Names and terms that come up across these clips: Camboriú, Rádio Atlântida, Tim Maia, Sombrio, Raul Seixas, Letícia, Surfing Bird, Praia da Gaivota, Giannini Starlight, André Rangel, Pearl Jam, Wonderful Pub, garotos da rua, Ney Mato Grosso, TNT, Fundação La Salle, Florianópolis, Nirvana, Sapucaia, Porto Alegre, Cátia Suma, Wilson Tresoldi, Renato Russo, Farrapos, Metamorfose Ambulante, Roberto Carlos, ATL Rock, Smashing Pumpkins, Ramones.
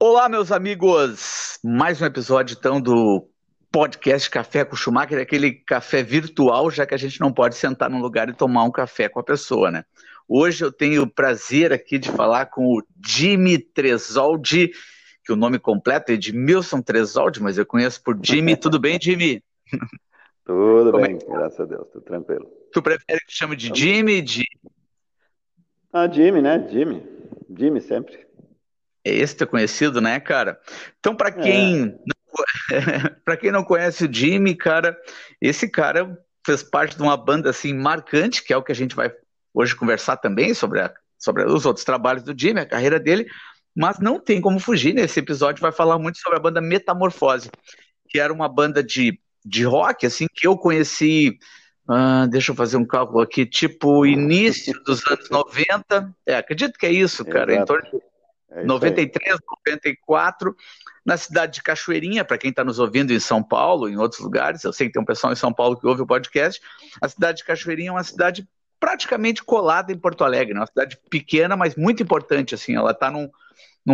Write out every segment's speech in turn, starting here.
Olá, meus amigos! Mais um episódio, então, do podcast Café com Schumacher, aquele café virtual, já que a gente não pode sentar num lugar e tomar um café com a pessoa, né? Hoje eu tenho o prazer aqui de falar com o Jimmy Tresoldi, que o nome completo é de Wilson Tresoldi, mas eu conheço por Jimmy. Tudo bem, Jimmy? Tudo bem, graças a Deus, tudo tranquilo. Tu prefere que chame de Jimmy? De... Jimmy, né? Jimmy sempre. Esse é conhecido, né, cara? Então, para quem, para quem não conhece o Jimmy, cara, esse cara fez parte de uma banda, assim, marcante, que é o que a gente vai hoje conversar também sobre os outros trabalhos do Jimmy, a carreira dele, mas não tem como fugir, nesse episódio vai falar muito sobre a banda Metamorfose, que era uma banda de rock, assim, que eu conheci... deixa eu fazer um cálculo aqui, tipo início dos anos 90, acredito que é isso, cara, em torno de 93, 94, na cidade de Cachoeirinha, para quem está nos ouvindo em São Paulo, em outros lugares, eu sei que tem um pessoal em São Paulo que ouve o podcast, a cidade de Cachoeirinha é uma cidade praticamente colada em Porto Alegre, uma cidade pequena, mas muito importante, assim, ela está num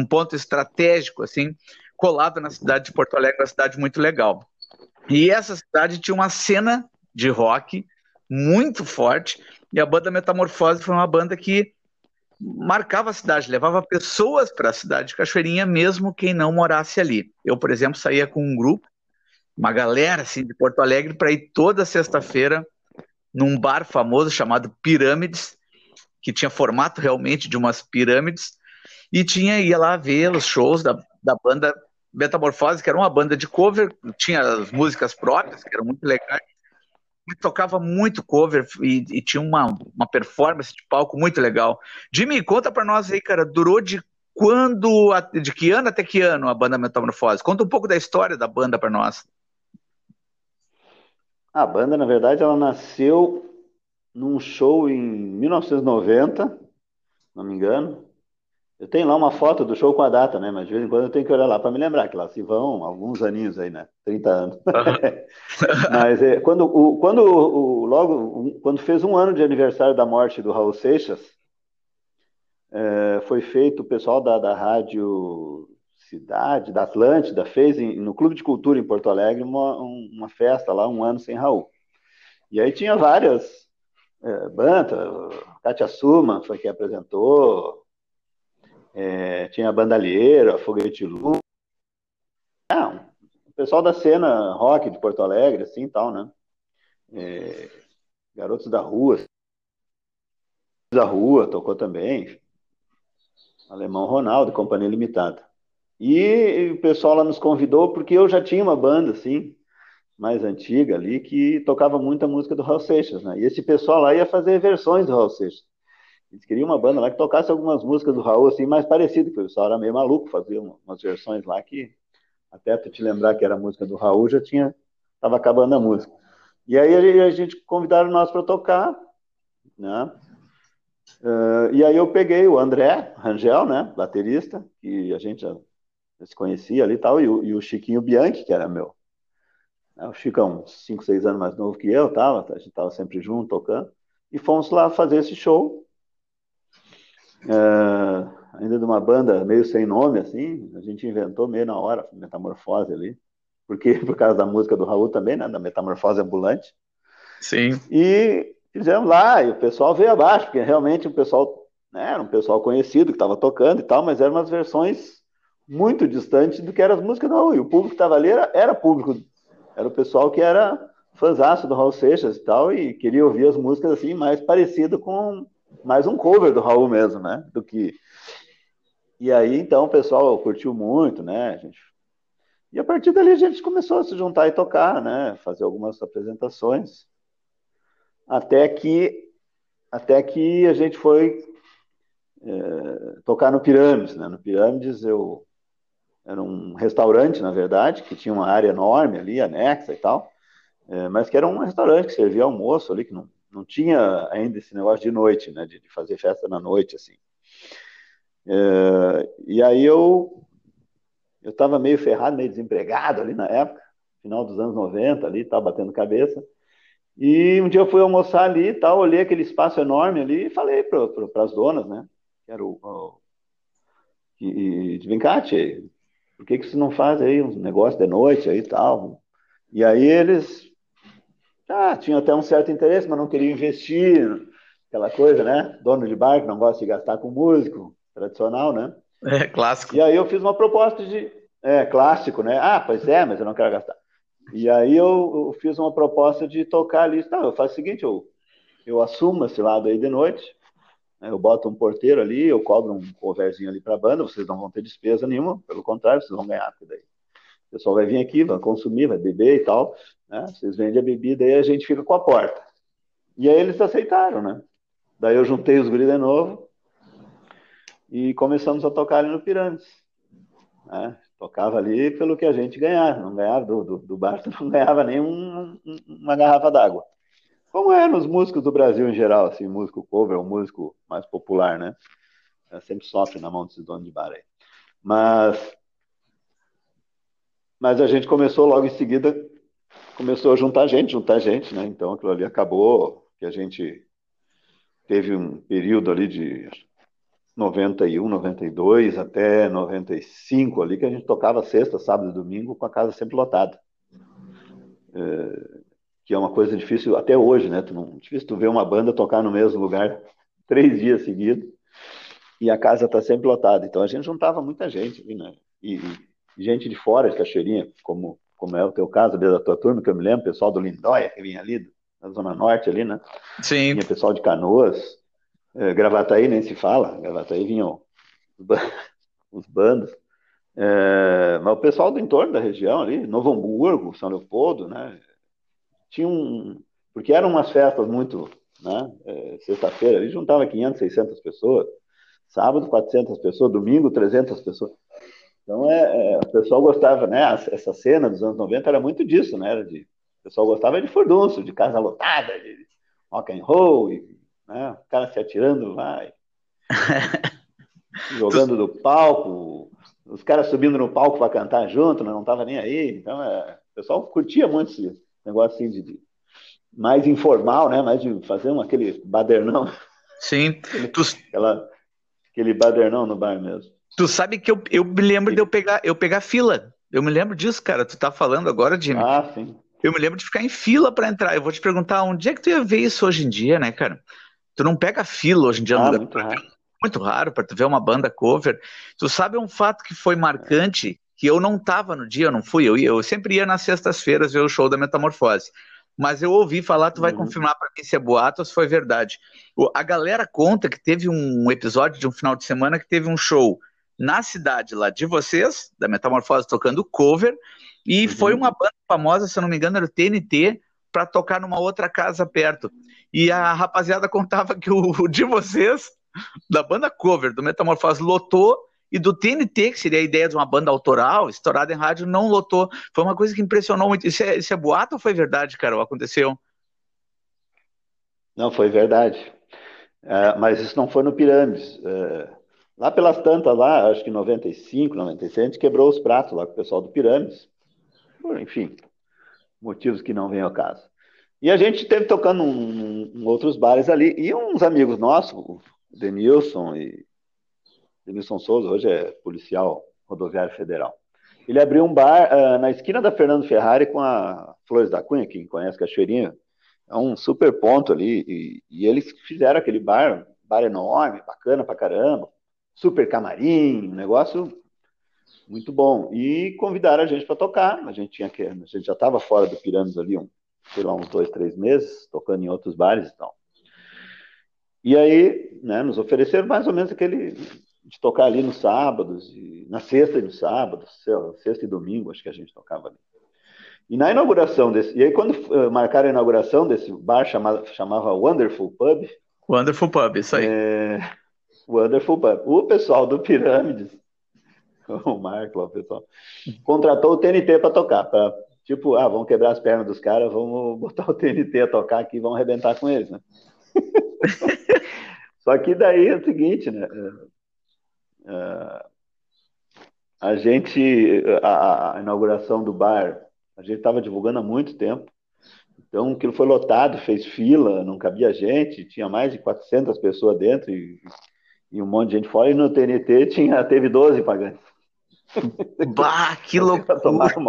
ponto estratégico, assim, colada na cidade de Porto Alegre, uma cidade muito legal. E essa cidade tinha uma cena de rock muito forte, e a banda Metamorfose foi uma banda que marcava a cidade, levava pessoas para a cidade de Cachoeirinha, mesmo quem não morasse ali. Eu, por exemplo, saía com um grupo, uma galera assim, de Porto Alegre, para ir toda sexta-feira num bar famoso chamado Pirâmides, que tinha formato realmente de umas pirâmides, e ia lá ver os shows da banda Metamorfose, que era uma banda de cover, tinha as músicas próprias, que eram muito legais, tocava muito cover e tinha uma performance de palco muito legal. Jimmy, conta pra nós aí, cara, durou de que ano até que ano a banda Metamorfose? Conta um pouco da história da banda pra nós. A banda, na verdade, ela nasceu num show em 1990, não me engano. Eu tenho lá uma foto do show com a data, né? Mas de vez em quando eu tenho que olhar lá para me lembrar que lá se vão alguns aninhos aí, né? 30 anos. Mas quando fez um ano de aniversário da morte do Raul Seixas, foi feito, o pessoal da Rádio Cidade, da Atlântida, fez no Clube de Cultura em Porto Alegre uma festa lá, um ano sem Raul. E aí tinha várias bandas, Cátia Suma foi quem apresentou... tinha a Bandalheira, a foguete Lula, o pessoal da cena rock de Porto Alegre, assim e tal, né? Garotos da Rua, tocou também, Alemão Ronaldo, Companhia Limitada. E o pessoal lá nos convidou, porque eu já tinha uma banda, assim, mais antiga ali, que tocava muita música do Raul Seixas, né? E esse pessoal lá ia fazer versões do Raul Seixas. Eles queriam uma banda lá que tocasse algumas músicas do Raul, assim, mais parecido, porque o pessoal era meio maluco, fazia umas versões lá que, até tu te lembrar que era a música do Raul, já estava acabando a música. E aí a gente convidaram nós para tocar, né? E aí eu peguei o André Rangel, né, baterista, que a gente já se conhecia ali e tal, e o Chiquinho Bianchi, que era meu. O Chico é uns 5, 6 anos mais novo que eu, a gente estava sempre junto, tocando, e fomos lá fazer esse show, ainda de uma banda meio sem nome, assim, a gente inventou meio na hora, Metamorfose ali, porque por causa da música do Raul também, né, da Metamorfose Ambulante. Sim. E fizemos lá, e o pessoal veio abaixo, porque realmente o pessoal, né, era um pessoal conhecido que estava tocando e tal, mas eram umas versões muito distantes do que eram as músicas do Raul, e o público que estava ali era público, era o pessoal que era fãzaço do Raul Seixas e tal, e queria ouvir as músicas assim, mais parecido com... mais um cover do Raul mesmo, né? Do que... E aí, então, o pessoal curtiu muito, né? E a partir dali a gente começou a se juntar e tocar, né? Fazer algumas apresentações. Até que a gente foi tocar no Pirâmides, né? No Pirâmides era um restaurante, na verdade, que tinha uma área enorme ali, anexa e tal, mas que era um restaurante que servia almoço ali, que não tinha ainda esse negócio de noite, né? De fazer festa na noite, assim. E aí eu estava meio ferrado, meio desempregado ali na época, final dos anos 90, ali, estava batendo cabeça. E um dia eu fui almoçar ali e tal, olhei aquele espaço enorme ali e falei para as donas, né? Que era o e vem cá, tchê, por que que você não faz aí uns negócios de noite aí e tal? E aí eles tinham até um certo interesse, mas não queriam investir, aquela coisa, né? Dono de bar que não gosta de gastar com músico, tradicional, né? É, clássico. E aí eu fiz uma proposta de... clássico, né? Ah, pois é, mas eu não quero gastar. E aí eu fiz uma proposta de tocar ali. Não, eu faço o seguinte, eu assumo esse lado aí de noite, né? Eu boto um porteiro ali, eu cobro um coverzinho ali para a banda, vocês não vão ter despesa nenhuma, pelo contrário, vocês vão ganhar, porque daí o pessoal vai vir aqui, vai consumir, vai beber e tal, né? Vocês vendem a bebida e a gente fica com a porta. E aí eles aceitaram, né? Daí eu juntei os guris de novo e começamos a tocar ali no Pirâmides, né? Tocava ali pelo que a gente ganhava. Não ganhava do bar, não ganhava nem uma garrafa d'água. Como eram os músicos do Brasil em geral, assim, músico cover, o músico mais popular, né? Sempre sofre na mão desses donos de bar aí. Mas a gente começou logo em seguida, começou a juntar gente, né? Então aquilo ali acabou, que a gente teve um período ali de 91, 92 até 95 ali, que a gente tocava sexta, sábado e domingo com a casa sempre lotada. Que é uma coisa difícil até hoje, né? Difícil tu ver uma banda tocar no mesmo lugar 3 dias seguidos e a casa tá sempre lotada. Então a gente juntava muita gente, né? E gente de fora, de Cachoeirinha, como é o teu caso, da tua turma, que eu me lembro, pessoal do Lindóia, que vinha ali, na Zona Norte ali, né? Sim. Vinha pessoal de Canoas, Gravataí nem se fala, Gravataí vinham os bandos, mas o pessoal do entorno da região ali, Novo Hamburgo, São Leopoldo, né, tinha porque eram umas festas muito, né, sexta-feira ali juntava 500, 600 pessoas, sábado 400 pessoas, domingo 300 pessoas, então o pessoal gostava, né, essa cena dos anos 90 era muito disso, né, o pessoal gostava de furdunço, de casa lotada, de rock and roll, o cara se atirando, vai jogando do palco, os caras subindo no palco para cantar junto, não estava nem aí. Então o pessoal curtia muito esse negócio assim de mais informal, né? Mais de fazer aquele badernão. Sim. Aquele badernão no bar mesmo. Tu sabe que eu me lembro de eu pegar fila. Eu me lembro disso, cara. Tu tá falando agora, Jimmy. Ah, sim. Eu me lembro de ficar em fila para entrar. Eu vou te perguntar onde é que tu ia ver isso hoje em dia, né, cara? Tu não pega fila hoje em dia. Muito raro para tu ver uma banda cover. Tu sabe um fato que foi marcante, que eu não tava no dia, eu não fui. Eu sempre ia nas sextas-feiras ver o show da Metamorfose. Mas eu ouvi falar, tu vai confirmar para mim se é boato ou se foi verdade. A galera conta que teve um episódio de um final de semana que teve um show na cidade lá de vocês, da Metamorfose, tocando cover, e foi uma banda famosa, se eu não me engano, era o TNT, para tocar numa outra casa perto. E a rapaziada contava que o de vocês, da banda cover, do Metamorfose, lotou, e do TNT, que seria a ideia de uma banda autoral, estourada em rádio, não lotou. Foi uma coisa que impressionou muito. Isso é boato ou foi verdade, Carol? Aconteceu? Não, foi verdade. Mas isso não foi no Pirâmides. Lá pelas tantas, lá, acho que em 95, 96, a gente quebrou os pratos lá com o pessoal do Pirâmides. Enfim, motivos que não vêm ao caso. E a gente esteve tocando em outros bares ali, e uns amigos nossos, o Denilson Souza, hoje é policial rodoviário federal. Ele abriu um bar na esquina da Fernando Ferrari com a Flores da Cunha, quem conhece Cachoeirinha, é um super ponto ali, e eles fizeram aquele bar enorme, bacana pra caramba, super camarim, um negócio muito bom. E convidaram a gente para tocar. A gente já estava fora do Pirâmides ali, sei lá, uns 2, 3 meses, tocando em outros bares e tal. E aí, né, nos ofereceram mais ou menos aquele de tocar ali nos sábados, na sexta e no sábado, sexta e domingo, acho que a gente tocava ali. E na inauguração desse... E aí, quando marcaram a inauguração desse bar, chamava Wonderful Pub. Wonderful Pub, isso aí. Wonderful Pub. O pessoal do Pirâmides... O Marco, o pessoal, contratou o TNT para tocar, vamos quebrar as pernas dos caras, vamos botar o TNT a tocar aqui, vamos arrebentar com eles, né? Só que daí é o seguinte, né? A inauguração do bar, a gente estava divulgando há muito tempo, Então, aquilo foi lotado, fez fila, não cabia gente, tinha mais de 400 pessoas dentro e um monte de gente fora. E no TNT teve 12 pagantes. Bah, que loucura! Tomaram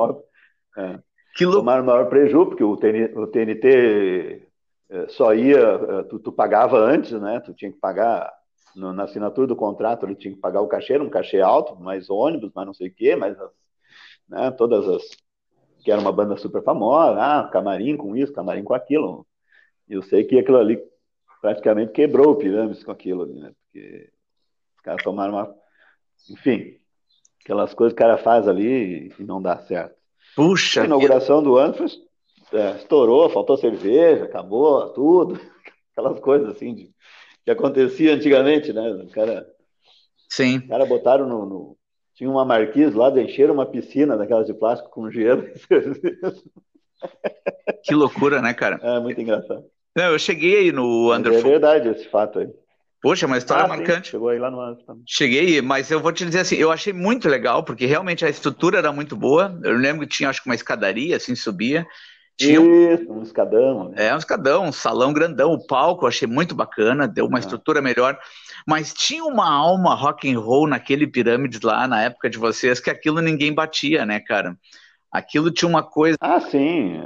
maior prejuízo, porque o TNT só ia... Tu pagava antes, né? Tu tinha que pagar... Na assinatura do contrato, ele tinha que pagar o cachê, era um cachê alto, mais ônibus, mais não sei o quê, mais as, né, todas as... que era uma banda super famosa, camarim com isso, camarim com aquilo. Eu sei que aquilo ali praticamente quebrou o Pirâmides com aquilo ali, né? Porque os caras tomaram uma... Enfim, aquelas coisas que o cara faz ali e não dá certo. Puxa! A inauguração do ano estourou, faltou cerveja, acabou tudo. Aquelas coisas assim de... que acontecia antigamente, né? Sim. O cara botaram no... Tinha uma marquise lá, encheram uma piscina daquelas de plástico com gelo. Que loucura, né, cara? É, muito engraçado. Não, eu cheguei aí no Wonderful. É verdade esse fato aí. Poxa, uma história marcante. Sim, chegou aí lá no Wonderful. Cheguei, mas eu vou te dizer assim, eu achei muito legal, porque realmente a estrutura era muito boa. Eu lembro que tinha, acho que uma escadaria, assim, subia. Tinha isso, um escadão. Né? É, um escadão, um salão grandão, o palco, eu achei muito bacana, deu uma estrutura melhor. Mas tinha uma alma rock and roll naquele Pirâmides lá, na época de vocês, que aquilo ninguém batia, né, cara? Aquilo tinha uma coisa... Ah, sim.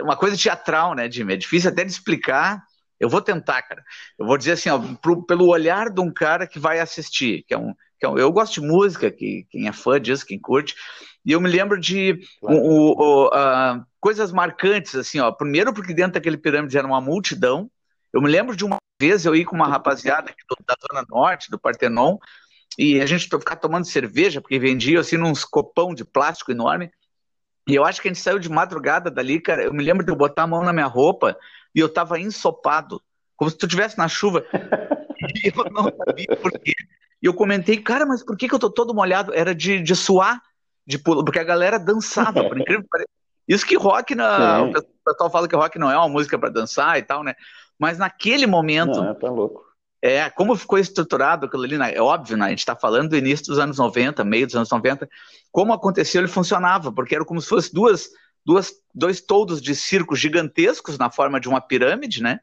Uma coisa teatral, né, Jimmy? É difícil até de explicar. Eu vou tentar, cara. Eu vou dizer assim, ó, pelo olhar de um cara que vai assistir, eu gosto de música, quem é fã disso, quem curte... E eu me lembro de coisas marcantes, assim, ó. Primeiro, porque dentro daquele Pirâmides era uma multidão. Eu me lembro de uma vez eu ir com uma rapaziada aqui da Zona Norte, do Partenon, e a gente ficava tomando cerveja, porque vendia, assim, uns copão de plástico enorme. E eu acho que a gente saiu de madrugada dali, cara. Eu me lembro de eu botar a mão na minha roupa e eu tava ensopado, como se tu estivesse na chuva. E eu não sabia por quê. E eu comentei, cara, mas por que eu tô todo molhado? Era de suar. Porque a galera dançava, por incrível que pareça. Isso que rock, o pessoal fala que rock não é uma música para dançar e tal, né? Mas naquele momento... Não, tá louco. É, como ficou estruturado aquilo ali, é óbvio, né? A gente está falando do início dos anos 90, meio dos anos 90, como aconteceu, ele funcionava, porque era como se fossem dois toldos de circo gigantescos na forma de uma pirâmide, né?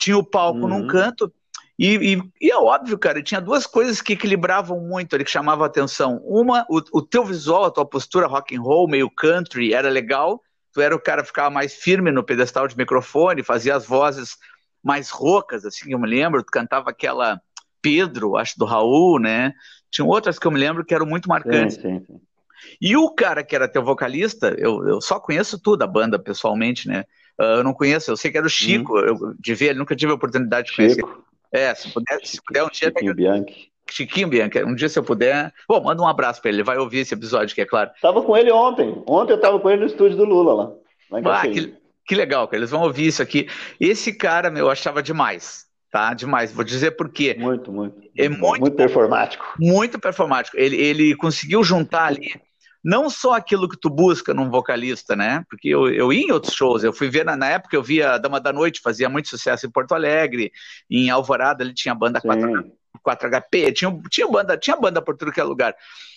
Tinha o palco num canto, e é óbvio, cara, tinha duas coisas que equilibravam muito ali, que chamavam a atenção. Uma, o teu visual, a tua postura rock and roll, meio country, era legal. Tu era o cara que ficava mais firme no pedestal de microfone, fazia as vozes mais roucas, assim, eu me lembro. Tu cantava aquela Pedro, acho, do Raul, né? Tinha outras que eu me lembro que eram muito marcantes. Sim. E o cara que era teu vocalista, eu só conheço tudo, a banda, pessoalmente, né? Eu não conheço, eu sei que era o Chico, de ver ele, nunca tive a oportunidade de conhecer. É, se puder um dia... Chiquinho Bianchi. Chiquinho Bianchi, um dia se eu puder... Bom, manda um abraço pra ele vai ouvir esse episódio, que é claro. Tava com ele ontem. Ontem eu tava com ele no estúdio do Lula, lá em Cachoeirinha. Que legal, cara. Eles vão ouvir isso aqui. Esse cara, meu, eu achava demais, tá? Demais. Vou dizer por quê. Muito. É muito performático. Muito performático. Ele conseguiu juntar ali não só aquilo que tu busca num vocalista, né? Porque eu ia em outros shows, eu fui ver, na época eu via a Dama da Noite, fazia muito sucesso em Porto Alegre, em Alvorada ele tinha banda 4HP, tinha banda por tudo que é lugar.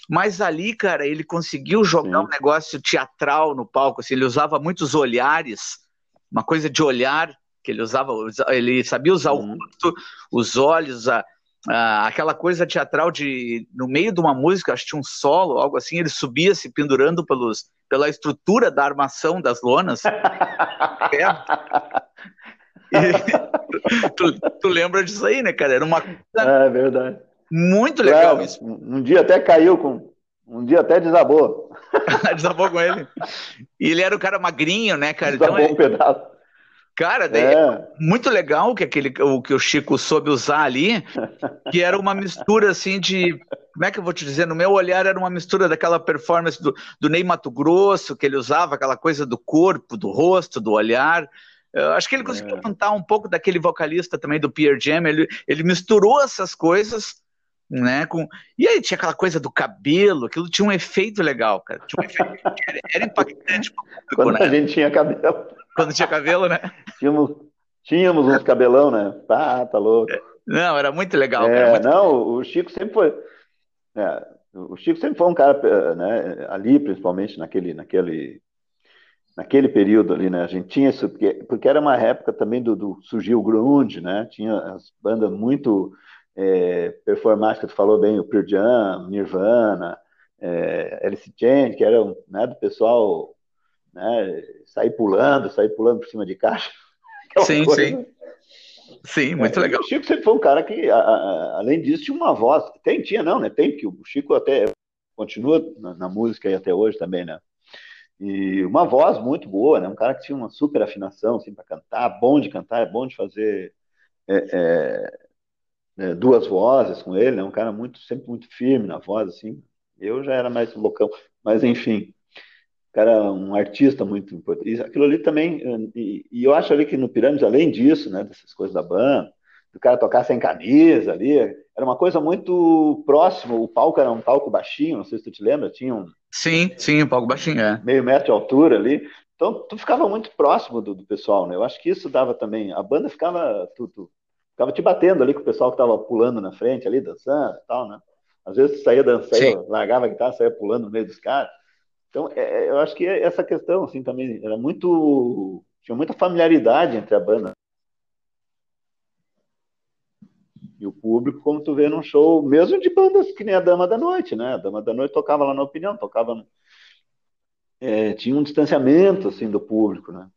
Mas ali, cara, ele conseguiu jogar um negócio teatral no palco, assim, ele usava muitos olhares, uma coisa de olhar, que ele usava, ele sabia usar o rosto, os olhos, aquela coisa teatral de no meio de uma música, acho que tinha um solo, algo assim, ele subia se pendurando pela estrutura da armação das lonas. E, tu lembra disso aí, né, cara? Era uma coisa verdade. Muito legal isso. Um dia até caiu um dia até desabou. Desabou com ele. E ele era o cara magrinho, né, cara? Desabou então, um pedaço. Cara, daí é muito legal que o Chico soube usar ali, que era uma mistura assim de... Como é que eu vou te dizer? No meu olhar era uma mistura daquela performance do Ney Mato Grosso, que ele usava aquela coisa do corpo, do rosto, do olhar. Eu acho que ele conseguiu levantar um pouco daquele vocalista também do Pearl Jam. Ele misturou essas coisas, né? E aí tinha aquela coisa do cabelo, aquilo tinha um efeito legal, cara. Tinha um efeito que era impactante. Quando a gente tinha cabelo... Quando tinha cabelo, né? Tínhamos uns cabelão, né? Tá louco. Não, era muito legal. Cara, o Chico sempre foi... O Chico sempre foi um cara, né? Ali, principalmente, naquele naquele período ali, né? A gente tinha isso, porque era uma época também do surgiu o grunge, né? Tinha as bandas muito performáticas, tu falou bem, o Pearl Jam, Nirvana, Alice Chain, que era, né, do pessoal, né, sair pulando por cima de caixa. Sim, coisa, sim. Né? Sim, muito legal. O Chico sempre foi um cara que, além disso, tinha uma voz. Tem, porque o Chico até continua na música e até hoje também, né? E uma voz muito boa, né? Um cara que tinha uma super afinação, assim, para cantar, bom de cantar, é bom de fazer duas vozes com ele, né? Um cara sempre muito firme na voz, assim. Eu já era mais loucão, mas enfim, o cara é um artista muito importante. E aquilo ali também, e eu acho ali que no Pirâmides, além disso, né, dessas coisas da banda, do cara tocar sem camisa ali, era uma coisa muito próxima. O palco era um palco baixinho, não sei se tu te lembra, tinha um... Sim, um palco baixinho, meio metro de altura ali. Então, tu ficava muito próximo do pessoal, né? Eu acho que isso dava também... A banda ficava... Tu ficava te batendo ali com o pessoal que tava pulando na frente ali, dançando e tal, né? Às vezes tu saía dançando, largava a guitarra, saía pulando no meio dos caras. Então, eu acho que essa questão, assim, também era muito... Tinha muita familiaridade entre a banda e o público, como tu vê num show, mesmo de bandas que nem a Dama da Noite, né? A Dama da Noite tocava lá na Opinião, tinha um distanciamento, assim, do público, né?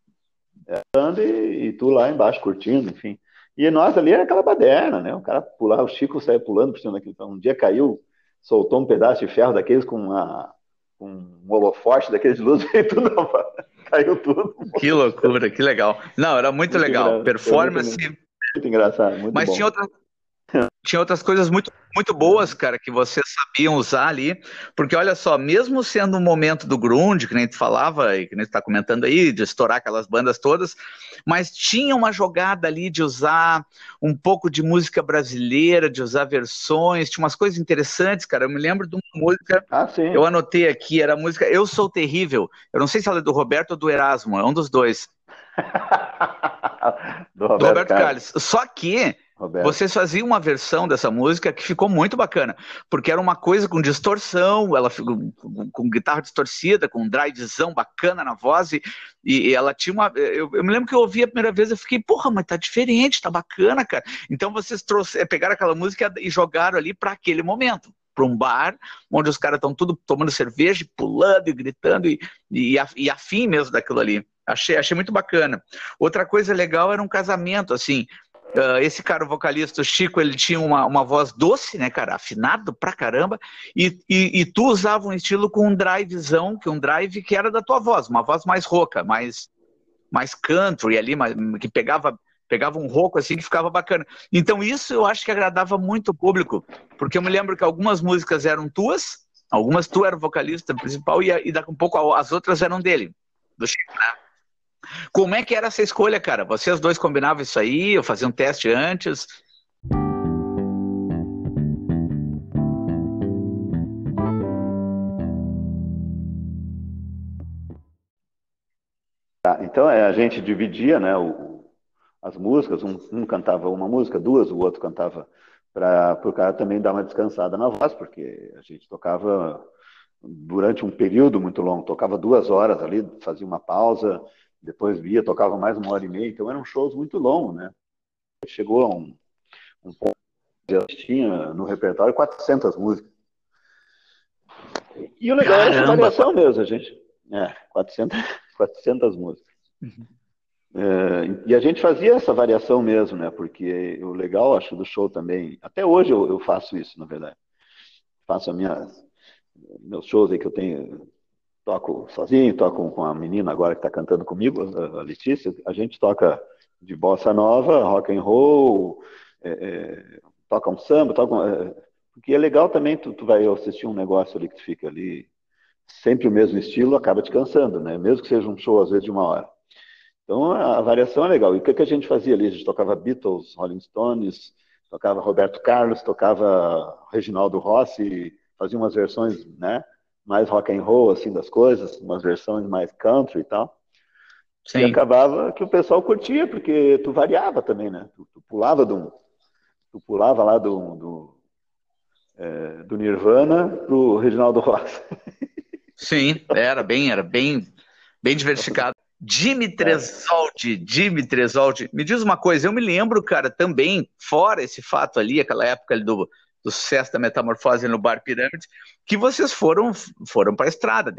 E tu lá embaixo curtindo, enfim. E nós ali era aquela baderna, né? O cara pulava, o Chico saia pulando por cima daquilo. Então, um dia caiu, soltou um pedaço de ferro daqueles um holoforte daqueles de luz, veio tudo, caiu tudo. Que loucura, que legal. Não, era muito legal. Performance. Muito engraçado, muito Mas bom. Tinha outras coisas muito, muito boas, cara, que vocês sabiam usar ali. Porque, olha só, mesmo sendo um momento do grunge, que nem tu falava, e que nem tu tá comentando aí, de estourar aquelas bandas todas, mas tinha uma jogada ali de usar um pouco de música brasileira, de usar versões, tinha umas coisas interessantes, cara. Eu me lembro de uma música, eu anotei aqui, era a música Eu Sou Terrível. Eu não sei se ela é do Roberto ou do Erasmo, é um dos dois. do Roberto Carlos. Só que... Vocês faziam uma versão dessa música que ficou muito bacana, porque era uma coisa com distorção, ela ficou com guitarra distorcida, com um drivezão bacana na voz, e ela tinha uma... Eu me lembro que eu ouvi a primeira vez, eu fiquei, porra, mas tá diferente, tá bacana, cara. Então vocês pegaram aquela música e jogaram ali para aquele momento, para um bar, onde os caras estão tudo tomando cerveja, pulando e gritando, e afim mesmo daquilo ali. Achei muito bacana. Outra coisa legal era um casamento, assim... esse cara, o vocalista, o Chico, ele tinha uma voz doce, né, cara, afinado pra caramba, e tu usava um estilo com um drivezão, que um drive que era da tua voz, uma voz mais rouca, mais country ali, que pegava um rouco assim, que ficava bacana. Então isso eu acho que agradava muito o público, porque eu me lembro que algumas músicas eram tuas, algumas tu era o vocalista principal, e daqui a um pouco as outras eram dele, do Chico, né? Como é que era essa escolha, cara? Vocês dois combinavam isso aí? Eu fazia um teste antes? Então, a gente dividia, né, as músicas. Um cantava uma música, duas, o outro cantava, para o cara também dar uma descansada na voz, porque a gente tocava durante um período muito longo, tocava 2 horas ali, fazia uma pausa... Depois via, tocava mais 1h30, então eram shows muito longos, né? Chegou a um ponto que já tinha no repertório 400 músicas. E o legal era essa variação mesmo, gente. 400 músicas. Uhum. E a gente fazia essa variação mesmo, né? Porque o legal, acho, do show também... Até hoje eu faço isso, na verdade. Faço meus shows aí que eu tenho... Toco sozinho, toco com a menina agora que está cantando comigo, a Letícia. A gente toca de bossa nova, rock and roll, toca um samba, porque é legal também, tu vai assistir um negócio ali que tu fica ali, sempre o mesmo estilo, acaba te cansando, né? Mesmo que seja um show, às vezes, de 1 hora. Então, a variação é legal. E o que a gente fazia ali? A gente tocava Beatles, Rolling Stones, tocava Roberto Carlos, tocava Reginaldo Rossi, fazia umas versões, né? Mais rock and roll, assim, das coisas, umas versões mais country e tal. Sim. E acabava que o pessoal curtia, porque tu variava também, né? Tu pulava lá do Nirvana pro Reginaldo Rossi. Sim, era bem bem diversificado. Jimmy Tresoldi, me diz uma coisa, eu me lembro, cara, também, fora esse fato ali, aquela época ali do sucesso da Metamorfose no Bar Pirâmides, que vocês foram para a estrada,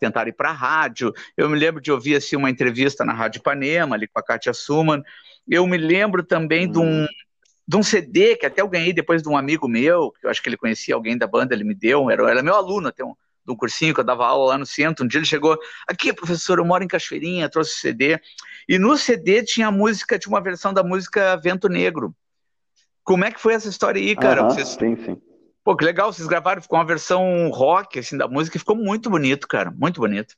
tentaram ir para a rádio. Eu me lembro de ouvir assim, uma entrevista na Rádio Ipanema, ali com a Cátia Suma. Eu me lembro também de um CD que até eu ganhei depois de um amigo meu, que eu acho que ele conhecia alguém da banda, ele me deu, era meu aluno até, de um cursinho que eu dava aula lá no centro. Um dia ele chegou, aqui, professor, eu moro em Cachoeirinha, trouxe o CD. E no CD tinha uma versão da música Vento Negro. Como é que foi essa história aí, cara? Sim. Pô, que legal, vocês gravaram, ficou uma versão rock, assim, da música, e ficou muito bonito, cara, muito bonito.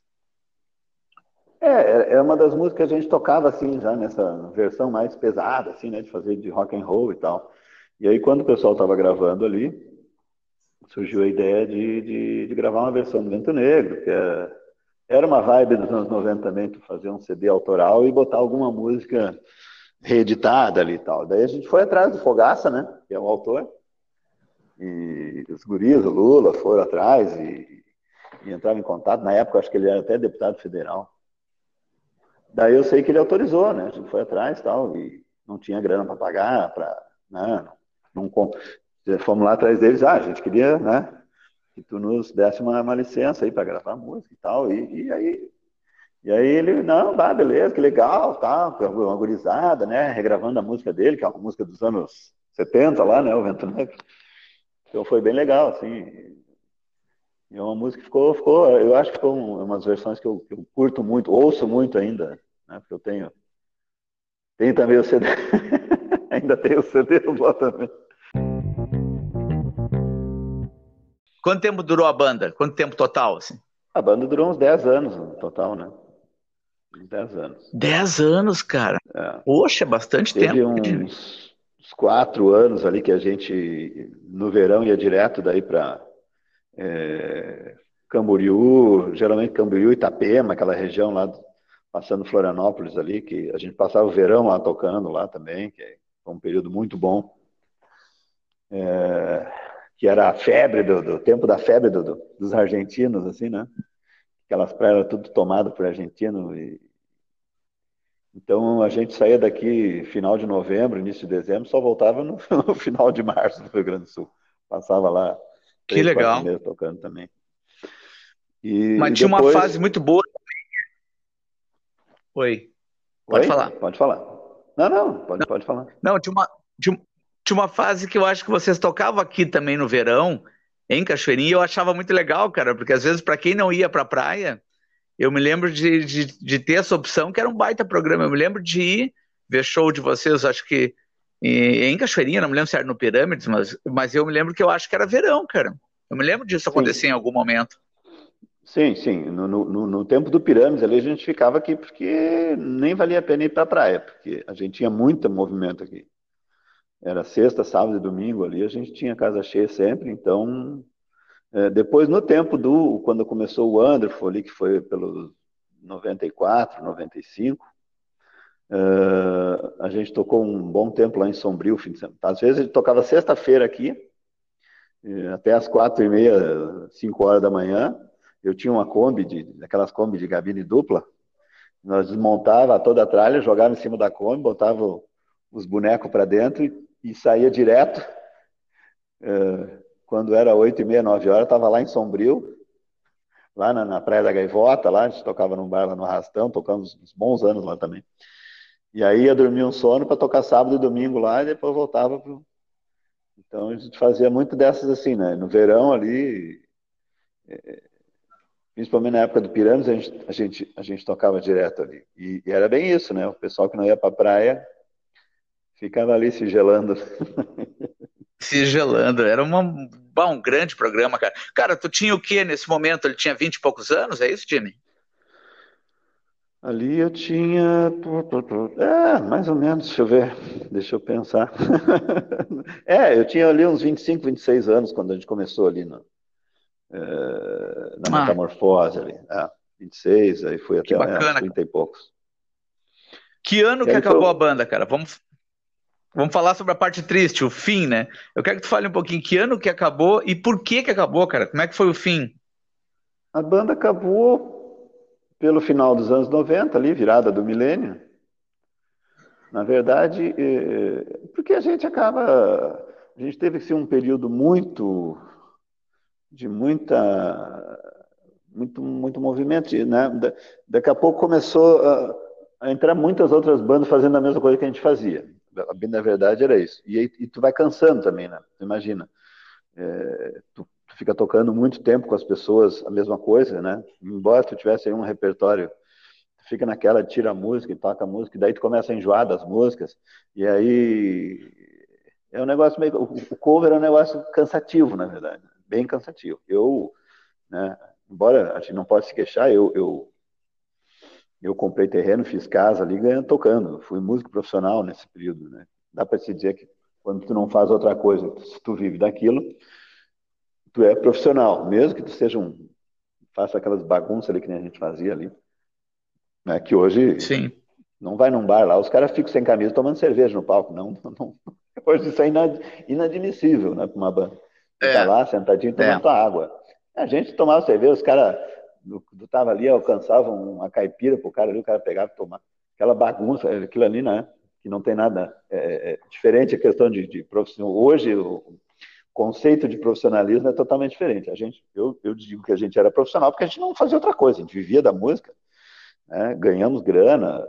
É uma das músicas que a gente tocava, assim, já nessa versão mais pesada, assim, né, de fazer de rock and roll e tal. E aí, quando o pessoal tava gravando ali, surgiu a ideia de gravar uma versão do Vento Negro, que era uma vibe dos anos 90 também, tu fazer um CD autoral e botar alguma música reeditada ali e tal. Daí a gente foi atrás do Fogaça, né, que é o autor, e os guris, o Lula, foram atrás e entraram em contato. Na época, acho que ele era até deputado federal. Daí eu sei que ele autorizou, né, a gente foi atrás e tal, e não tinha grana para pagar, fomos lá atrás deles, a gente queria, né, que tu nos desse uma licença aí para gravar música e tal, e aí ele, não, tá, beleza, que legal, tá, uma gurizada, né, regravando a música dele, que é uma música dos anos 70 lá, né, o Vento Negro. Então foi bem legal, assim, e uma música que ficou, eu acho que foi umas versões que eu curto muito, ouço muito ainda, né, porque eu tenho também o CD, ainda tenho o CD, eu boto também. Quanto tempo durou a banda? Quanto tempo total, assim? A banda durou uns 10 anos no total, né? 10 anos. 10 anos, cara? É. Poxa, é bastante tempo. Teve uns 4 anos ali que a gente, no verão, ia direto daí para Camboriú, geralmente Camboriú, Itapema, aquela região lá, passando Florianópolis ali, que a gente passava o verão lá tocando lá também, que foi um período muito bom. Que era a febre, do tempo da febre dos argentinos, assim, né? Aquelas praias eram tudo tomadas por argentino. Então, a gente saía daqui final de novembro, início de dezembro, só voltava no final de março do Rio Grande do Sul. Passava lá. Que legal. Tocando também. Mas tinha uma fase muito boa também. Oi. Pode falar. Pode falar. Não, tinha uma fase que eu acho que vocês tocavam aqui também no verão, em Cachoeirinha, e eu achava muito legal, cara, porque às vezes, para quem não ia pra praia, eu me lembro de ter essa opção, que era um baita programa. Eu me lembro de ir ver show de vocês, acho que em Cachoeirinha, não me lembro se era no Pirâmides, mas eu me lembro que eu acho que era verão, cara. Eu me lembro disso acontecer em algum momento. Sim. No tempo do Pirâmides, ali a gente ficava aqui, porque nem valia a pena ir pra praia, porque a gente tinha muito movimento aqui. Era sexta, sábado e domingo ali, a gente tinha casa cheia sempre, então... depois, no tempo quando começou o Wonderful ali, que foi pelo 94, 95, a gente tocou um bom tempo lá em Sombrio, fim de semana. Às vezes a gente tocava sexta-feira aqui, até às 4h30, 5 horas da manhã. Eu tinha uma Kombi, aquelas Kombi de gabine dupla, nós desmontava toda a tralha, jogava em cima da Kombi, botava os bonecos para dentro e saía direto. Quando era 8h30, 9 horas, estava lá em Sombrio, lá na Praia da Gaivota, lá, a gente tocava num bar lá no Arrastão, tocamos uns bons anos lá também. E aí ia dormir um sono para tocar sábado e domingo lá, e depois voltava pro... Então a gente fazia muito dessas assim, né? No verão ali, principalmente na época do Pirâmides, a gente tocava direto ali. E era bem isso, né? O pessoal que não ia para a praia ficava ali se gelando. Se gelando. Era um grande programa, cara. Cara, tu tinha o quê nesse momento? Ele tinha 20 e poucos anos? É isso, Jimmy? Ali eu tinha... mais ou menos. Deixa eu ver. Deixa eu pensar. Eu tinha ali uns 25, 26 anos quando a gente começou ali na Metamorfose. Ali. 26, aí foi até uns 30 e poucos. Que ano que acabou a banda, cara? Vamos falar sobre a parte triste, o fim, né? Eu quero que tu fale um pouquinho que ano que acabou e por que acabou, cara. Como é que foi o fim? A banda acabou pelo final dos anos 90, ali, virada do milênio, na verdade, porque a gente acaba... A gente teve que ser um período muito... de muito movimento, né? Daqui a pouco começou a entrar muitas outras bandas fazendo a mesma coisa que a gente fazia. Na verdade, era isso. E tu vai cansando também, né? Imagina. Tu fica tocando muito tempo com as pessoas a mesma coisa, né? Embora tu tivesse aí um repertório, tu fica naquela, tira a música e toca a música, e daí tu começa a enjoar das músicas, e aí é um negócio meio... O cover é um negócio cansativo, na verdade. Bem cansativo. Eu, né, embora a gente não pode se queixar, eu comprei terreno, fiz casa ali, ganhando, tocando. Fui músico profissional nesse período, né? Dá para se dizer que quando tu não faz outra coisa, se tu vive daquilo, tu é profissional, mesmo que tu seja faça aquelas bagunças ali que nem a gente fazia ali, né? Que hoje... Sim. Não vai num bar lá, os caras ficam sem camisa tomando cerveja no palco. Não. Hoje isso é inadmissível, né, para uma banda. Tá lá, sentadinho, tomando água. A gente tomava cerveja, os caras tava ali, alcançavam uma caipira pro cara ali, o cara pegava e tomava. Aquela bagunça, aquilo ali, né? Que não tem nada diferente a questão de profissional. Hoje, o conceito de profissionalismo é totalmente diferente. A gente, eu digo que a gente era profissional porque a gente não fazia outra coisa, a gente vivia da música, né? Ganhamos grana,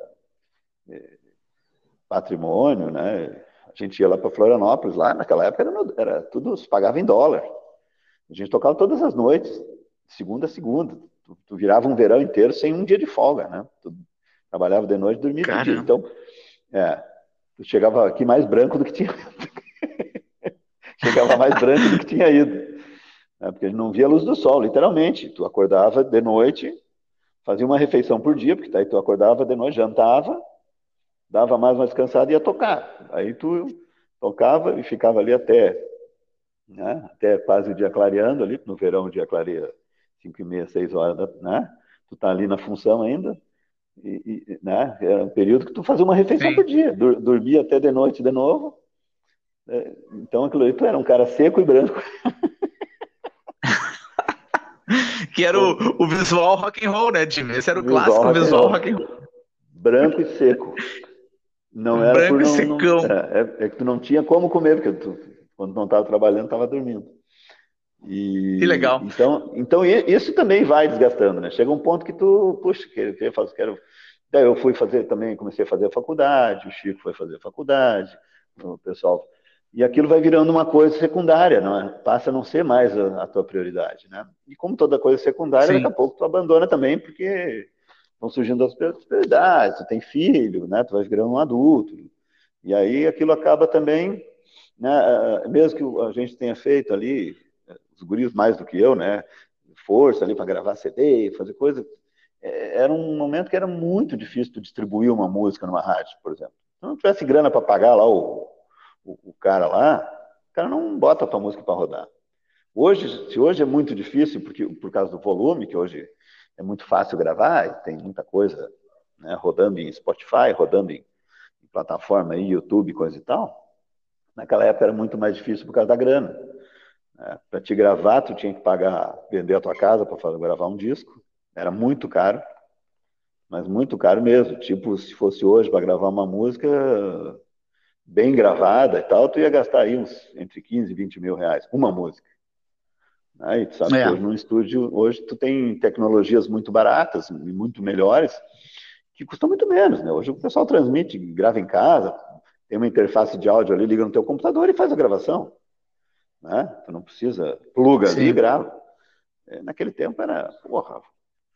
patrimônio, né? A gente ia lá para Florianópolis, lá naquela época era tudo, se pagava em dólar. A gente tocava todas as noites, segunda a segunda. Tu virava um verão inteiro sem um dia de folga, né? Tu trabalhava de noite e dormia de dia. Então, tu chegava aqui mais branco do que tinha ido. Chegava mais branco do que tinha ido. Né? Porque a gente não via a luz do sol, literalmente. Tu acordava de noite, fazia uma refeição por dia, porque daí tu acordava de noite, jantava, dava mais uma descansada e ia tocar. Aí tu tocava e ficava ali até quase o dia clareando ali, no verão o dia clareia 5h30, 6h, né? Tu tá ali na função ainda, né? Era um período que tu fazia uma refeição por dia, dormia até de noite de novo. Então aquilo ali, tu era um cara seco e branco. Que era o visual rock and roll, né, Jimmy? Esse era o clássico visual rock and roll. Branco e seco. Não era branco e secão. É que tu não tinha como comer, porque tu, quando não estava trabalhando, estava dormindo. Que legal. Então, isso também vai desgastando, né? Chega um ponto que tu, puxa, quero... Daí eu fui fazer também, comecei a fazer a faculdade, o Chico foi fazer a faculdade, o pessoal... E aquilo vai virando uma coisa secundária, não é? Passa a não ser mais a tua prioridade, né? E como toda coisa secundária, daqui a pouco tu abandona também, porque... Vão surgindo as prioridades, tu tem filho, né? Tu vai virando um adulto. E aí aquilo acaba também, né? Mesmo que a gente tenha feito ali, os guris mais do que eu, né? Força ali para gravar CD, fazer coisa. Era um momento que era muito difícil tu distribuir uma música numa rádio, por exemplo. Se não tivesse grana para pagar lá o cara lá, o cara não bota a tua música para rodar. Hoje, se hoje é muito difícil, porque, por causa do volume, que hoje... É muito fácil gravar, tem muita coisa, né, rodando em Spotify, rodando em plataforma, em YouTube, coisa e tal. Naquela época era muito mais difícil por causa da grana. Para te gravar, tu tinha que pagar, vender a tua casa para gravar um disco. Era muito caro, mas muito caro mesmo. Tipo, se fosse hoje para gravar uma música bem gravada e tal, tu ia gastar aí uns entre 15 e 20 mil reais, uma música. Aí, tu sabe que hoje num estúdio, hoje tu tem tecnologias muito baratas e muito melhores, que custam muito menos, né? Hoje o pessoal transmite, grava em casa, tem uma interface de áudio ali, liga no teu computador e faz a gravação, né? Tu não precisa, pluga ali e grava. Naquele tempo era, porra,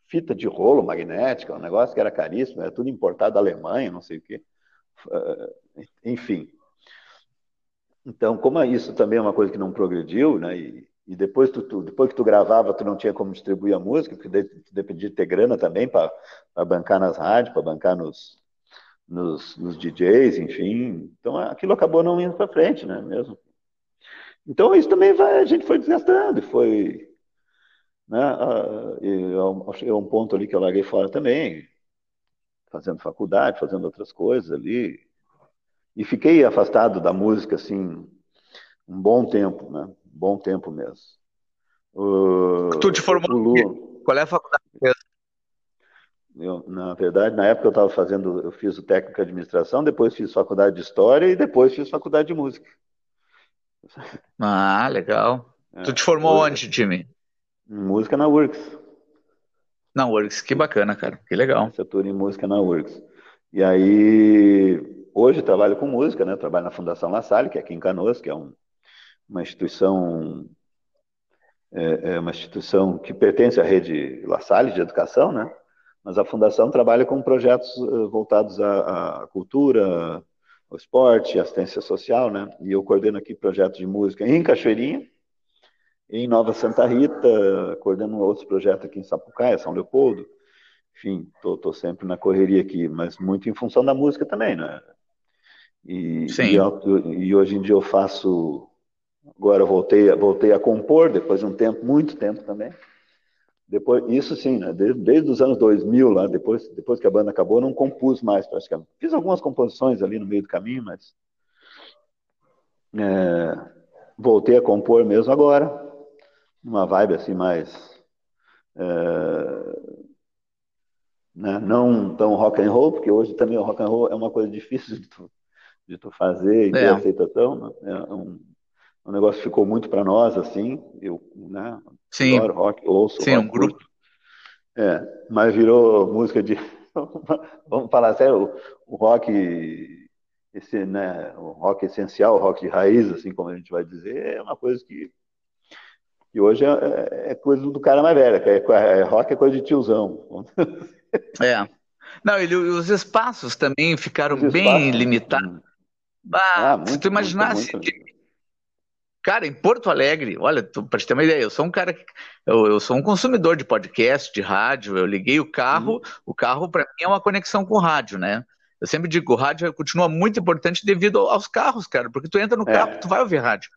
fita de rolo magnética, um negócio que era caríssimo, era tudo importado da Alemanha, não sei o quê. Enfim. Então, como isso também é uma coisa que não progrediu, né? E depois, depois que tu gravava, tu não tinha como distribuir a música, porque tu dependia de ter grana também para bancar nas rádios, para bancar nos DJs, enfim. Então, aquilo acabou não indo para frente, né, mesmo? Então, isso também vai, a gente foi desgastando, foi... Né, é um ponto ali que eu larguei fora também, fazendo faculdade, fazendo outras coisas ali. E fiquei afastado da música, assim, um bom tempo, né? Bom tempo mesmo. Tu te formou? Qual é a faculdade? Eu, na verdade, na época eu fiz o técnico de administração, depois fiz faculdade de história e depois fiz faculdade de música. Ah, legal. Tu te formou onde, Jimmy? Música na URGS. Na URGS, que bacana, cara, que legal. Licenciatura em música na URGS. E aí, hoje eu trabalho com música, né? Eu trabalho na Fundação La Salle, que é aqui em Canoas, que é uma instituição... É uma instituição que pertence à rede La Salle de educação, né? Mas a Fundação trabalha com projetos voltados à cultura, ao esporte, à assistência social, né? E eu coordeno aqui projetos de música em Cachoeirinha, em Nova Santa Rita, coordeno outros projetos aqui em Sapucaia, São Leopoldo. Enfim, estou sempre na correria aqui, mas muito em função da música também, né? Sim. E hoje em dia eu faço... Agora eu voltei a compor, depois de um tempo, muito tempo também. Depois, isso sim, né? Desde os anos 2000, lá, depois que a banda acabou, eu não compus mais praticamente. Fiz algumas composições ali no meio do caminho, mas... voltei a compor mesmo agora. Uma vibe assim mais... né? Não tão rock and roll, porque hoje também o rock and roll é uma coisa difícil de tu fazer e ter aceitação. Né? O negócio ficou muito para nós, assim, eu, né, sim, adoro rock, ouço sim, rock, um grupo. Mas virou música de... Vamos falar sério, o rock, esse, né, o rock essencial, o rock de raiz, assim, como a gente vai dizer, é uma coisa que hoje é coisa do cara mais velho, rock é coisa de tiozão. Não, os espaços também ficaram bem limitados. Se tu imaginasse... Cara, em Porto Alegre, olha, para te ter uma ideia, eu sou um cara que... Eu sou um consumidor de podcast, de rádio, eu liguei o carro para mim é uma conexão com o rádio, né? Eu sempre digo, o rádio continua muito importante devido aos carros, cara, porque tu entra no carro, tu vai ouvir rádio.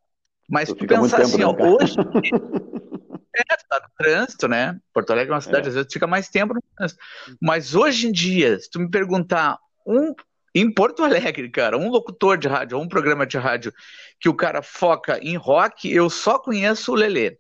Mas tu pensar assim, hoje... tu tá no trânsito, né? Porto Alegre é uma cidade, às vezes tu fica mais tempo no trânsito. Mas hoje em dia, se tu me perguntar em Porto Alegre, cara, um locutor de rádio, ou um programa de rádio que o cara foca em rock, eu só conheço o Lele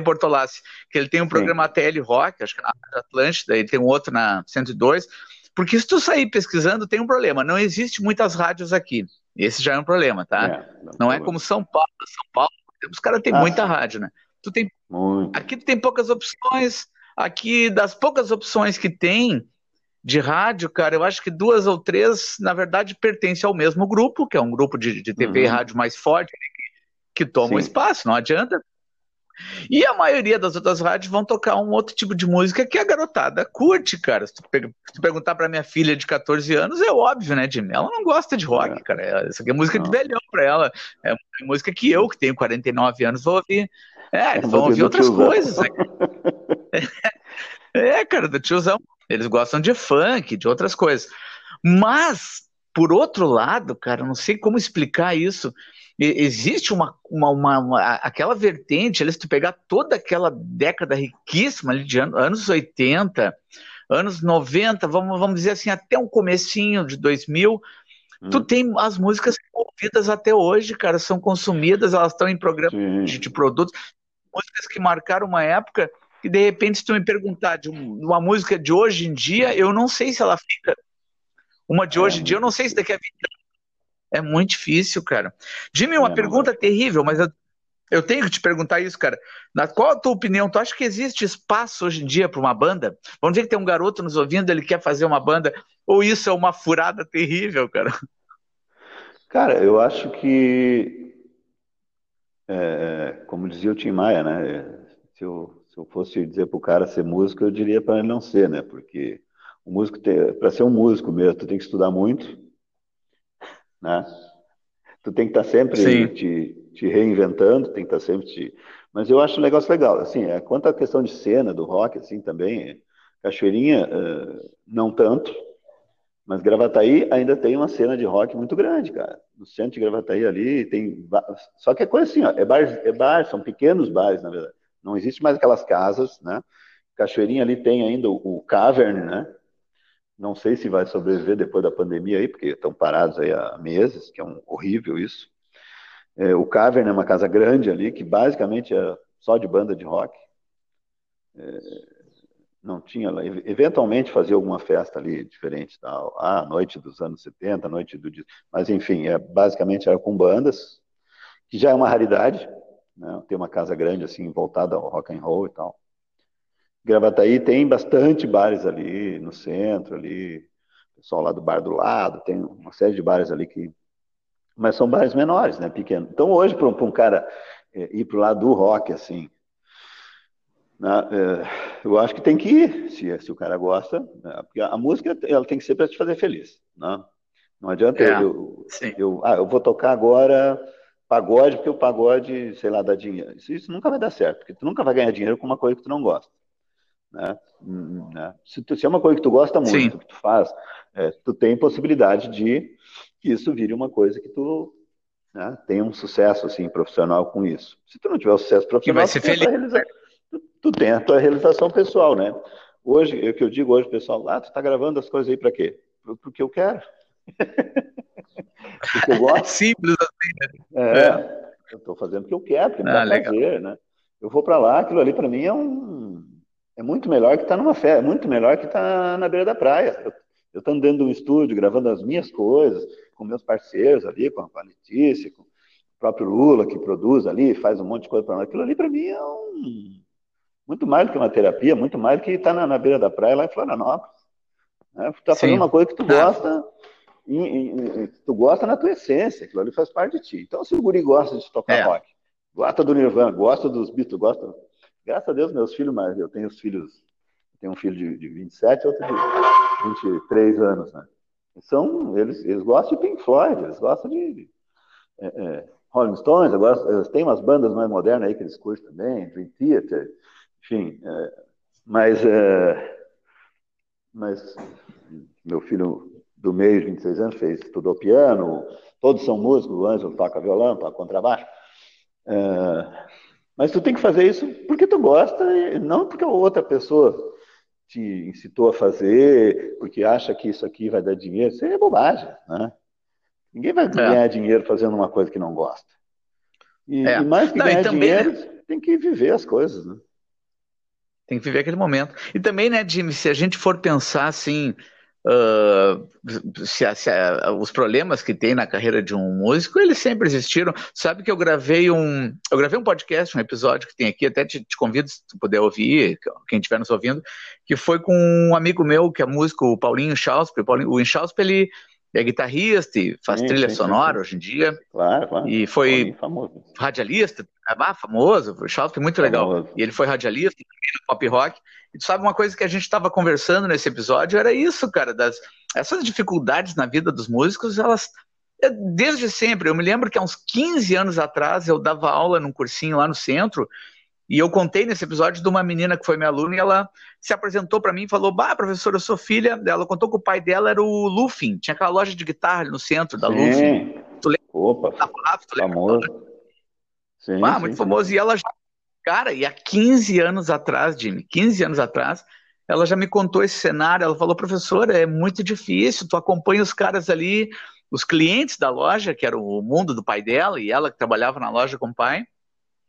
Bortolassi, que ele tem um programa ATL Rock, acho que na Rádio Atlântida, ele tem um outro na 102, porque se tu sair pesquisando, tem um problema, não existe muitas rádios aqui, esse já é um problema, tá? Não é como São Paulo, os caras têm muita rádio, né? Aqui tu tem poucas opções, aqui das poucas opções que tem, de rádio, cara, eu acho que 2 ou 3, na verdade, pertencem ao mesmo grupo, que é um grupo de TV e rádio mais forte, que toma o espaço, não adianta. E a maioria das outras rádios vão tocar um outro tipo de música que a garotada curte, cara. Se tu perguntar pra minha filha de 14 anos, é óbvio, né, Jimmy? Ela não gosta de rock, cara. Isso aqui é música de velhão pra ela. É música que eu, que tenho 49 anos, vou ouvir. Eles vão ouvir outras coisas, né? Cara, do tiozão. Eles gostam de funk, de outras coisas. Mas, por outro lado, cara, eu não sei como explicar isso. Existe aquela vertente, se tu pegar toda aquela década riquíssima ali de anos 80, anos 90, vamos dizer assim, até um comecinho de 2000, tu tem as músicas ouvidas até hoje, cara, são consumidas, elas estão em programas de produtos, músicas que marcaram uma época... E de repente, se tu me perguntar de uma música de hoje em dia, eu não sei se ela fica. Uma de hoje em dia, eu não sei se daqui a 20 anos. É muito difícil, cara. Jimmy, uma pergunta terrível, mas eu tenho que te perguntar isso, cara. Qual a tua opinião? Tu acha que existe espaço hoje em dia para uma banda? Vamos dizer que tem um garoto nos ouvindo, ele quer fazer uma banda, ou isso é uma furada terrível, cara? Cara, eu acho que... como dizia o Tim Maia, né? Se eu fosse dizer para o cara ser músico, eu diria para ele não ser, né? Porque o músico, para ser um músico mesmo, tu tem que estudar muito, né? Tu tem que estar sempre te reinventando, tem que estar sempre te... Mas eu acho um negócio legal, assim, quanto à questão de cena, do rock, assim, também, Cachoeirinha, não tanto, mas Gravataí ainda tem uma cena de rock muito grande, cara. No centro de Gravataí ali tem... Só que é coisa assim, ó, é bar, são pequenos bares, na verdade. Não existe mais aquelas casas, né? Cachoeirinha ali tem ainda o Cavern, né? Não sei se vai sobreviver depois da pandemia aí, porque estão parados aí há meses, que é horrível isso. O Cavern é uma casa grande ali, que basicamente é só de banda de rock. Não tinha lá. Eventualmente fazia alguma festa ali diferente, tal. Ah, noite dos anos 70, noite do... Mas, enfim, basicamente era com bandas, que já é uma raridade, né? Tem uma casa grande, assim, voltada ao rock and roll e tal. Gravataí tem bastante bares ali, no centro, ali. O pessoal lá do Bar do Lado, tem uma série de bares ali que... Mas são bares menores, né? Pequenos. Então, hoje, para um cara ir pro lado do rock, assim... eu acho que tem que ir, se o cara gosta, né? Porque a música ela tem que ser para te fazer feliz, né? Não adianta eu vou tocar agora pagode, porque o pagode, sei lá, dá dinheiro. Isso nunca vai dar certo, porque tu nunca vai ganhar dinheiro com uma coisa que tu não gosta, né? Se é uma coisa que tu gosta muito, sim, que tu faz, tu tem possibilidade de que isso vire uma coisa que tu, né, tenha um sucesso assim, profissional com isso. Se tu não tiver um sucesso profissional, vai ser feliz. Tu tem a tua realização pessoal, né? Hoje, o que eu digo hoje, pessoal, tu tá gravando as coisas aí pra quê? Porque eu quero. Porque eu gosto. Simples assim, né? Eu tô fazendo porque eu quero, porque me dá prazer, né? Eu vou pra lá, aquilo ali pra mim é muito melhor que tá numa festa, é muito melhor que tá na beira da praia. Eu tô andando num estúdio, gravando as minhas coisas, com meus parceiros ali, com a Letícia, com o próprio Lula, que produz ali, faz um monte de coisa pra lá. Aquilo ali pra mim é muito mais do que uma terapia, muito mais do que estar na beira da praia lá em Florianópolis. Né? Tu tá fazendo uma coisa que tu gosta, tu gosta na tua essência, aquilo ali faz parte de ti. Então, se o guri gosta de tocar rock, gosta do Nirvana, gosta dos Beatles, gosta... Graças a Deus, meus filhos, mas eu tenho os filhos... Eu tenho um filho de 27, outro de 23 anos, né? Eles gostam de Pink Floyd, eles gostam de... Rolling Stones, agora tem umas bandas mais modernas aí que eles curtem também, Dream Theater... Enfim, mas meu filho do meio, de 26 anos, estudou piano, todos são músicos, o Ângelo toca violão, toca contrabaixo. Mas tu tem que fazer isso porque tu gosta, e não porque a outra pessoa te incitou a fazer, porque acha que isso aqui vai dar dinheiro. Isso é bobagem, né? Ninguém vai ganhar dinheiro fazendo uma coisa que não gosta. E mais que ganhar dinheiro, tem que viver as coisas, né? Tem que viver aquele momento. E também, né, Jimmy, se a gente for pensar assim, os problemas que tem na carreira de um músico, eles sempre existiram. Sabe que eu gravei um podcast, um episódio que tem aqui, até te convido, se tu puder ouvir, quem estiver nos ouvindo, que foi com um amigo meu, que é músico, o Paulinho Inchauspe. O Inchauspe, ele é guitarrista e faz trilha sonora hoje em dia. Claro. E foi radialista, famoso, o Schaus, muito legal. Famoso. E ele foi radialista no pop rock. E tu sabe uma coisa que a gente estava conversando nesse episódio? Era isso, cara, essas dificuldades na vida dos músicos, elas... Desde sempre, eu me lembro que há uns 15 anos atrás eu dava aula num cursinho lá no centro, e eu contei nesse episódio de uma menina que foi minha aluna, e ela se apresentou para mim e falou: "Bah, professor, eu sou filha dela." Ela contou que o pai dela era o Lufin, tinha aquela loja de guitarra no centro da Lufin. Tu lembra? Opa, famoso. Sim, muito famoso. E ela já... Cara, e há 15 anos atrás, Jimmy, 15 anos atrás, ela já me contou esse cenário. Ela falou: "Professor, é muito difícil, tu acompanha os caras ali, os clientes da loja", que era o mundo do pai dela, e ela que trabalhava na loja com o pai.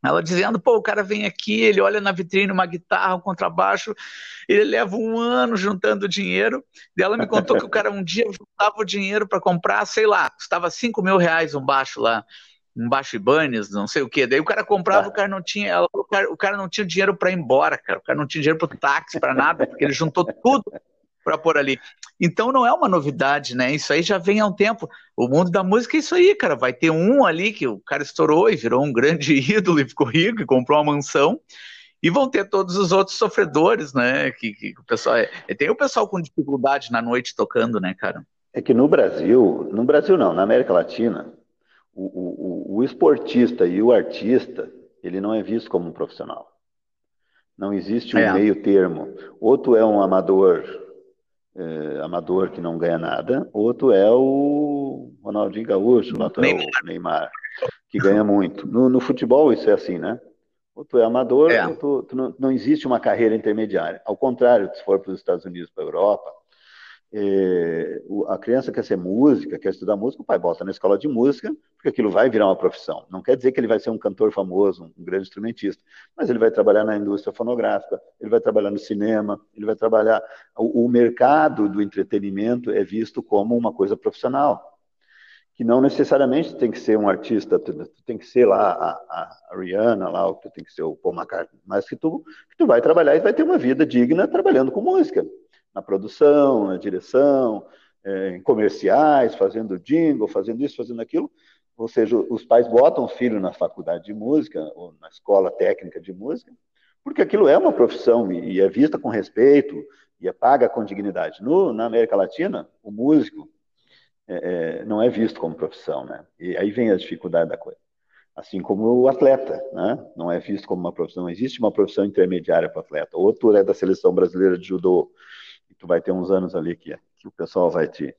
Ela dizendo: "Pô, o cara vem aqui, ele olha na vitrine uma guitarra, um contrabaixo, ele leva um ano juntando dinheiro." E ela me contou que o cara um dia juntava o dinheiro para comprar, sei lá, custava R$5.000 um baixo lá, um baixo Ibanez, não sei o quê. Daí o cara comprava, o cara não tinha, o cara não tinha dinheiro para ir embora, cara. O cara não tinha dinheiro para o táxi, para nada, porque ele juntou tudo para pôr ali. Então não é uma novidade, né? Isso aí já vem há um tempo. O mundo da música é isso aí, cara. Vai ter um ali que o cara estourou e virou um grande ídolo e ficou rico e comprou uma mansão. E vão ter todos os outros sofredores, né? Que o pessoal tem o pessoal com dificuldade na noite tocando, né, cara? É que no Brasil não, na América Latina, o esportista e o artista, ele não é visto como um profissional. Não existe um meio termo. Ou tu é um amador que não ganha nada, outro é o Ronaldinho Gaúcho, outro é o Neymar, que ganha muito. No futebol isso é assim, né? Outro é amador, outro, não existe uma carreira intermediária. Ao contrário, se for para os Estados Unidos, para a Europa, a criança quer ser música, quer estudar música, o pai bota na escola de música, porque aquilo vai virar uma profissão. Não quer dizer que ele vai ser um cantor famoso, um grande instrumentista, mas ele vai trabalhar na indústria fonográfica, ele vai trabalhar no cinema, ele vai trabalhar... O mercado do entretenimento é visto como uma coisa profissional, que não necessariamente tem que ser um artista, tu tem que ser lá a Rihanna, lá, tu tem que ser o Paul McCartney, mas que tu vai trabalhar e vai ter uma vida digna trabalhando com música. Na produção, na direção, em comerciais, fazendo jingle, fazendo isso, fazendo aquilo. Ou seja, os pais botam o filho na faculdade de música ou na escola técnica de música, porque aquilo é uma profissão e é vista com respeito e é paga com dignidade. Na América Latina, o músico não é visto como profissão, né? E aí vem a dificuldade da coisa. Assim como o atleta, né? Não é visto como uma profissão. Não existe uma profissão intermediária para o atleta. Ou tu é da seleção brasileira de judô, tu vai ter uns anos ali que o pessoal vai te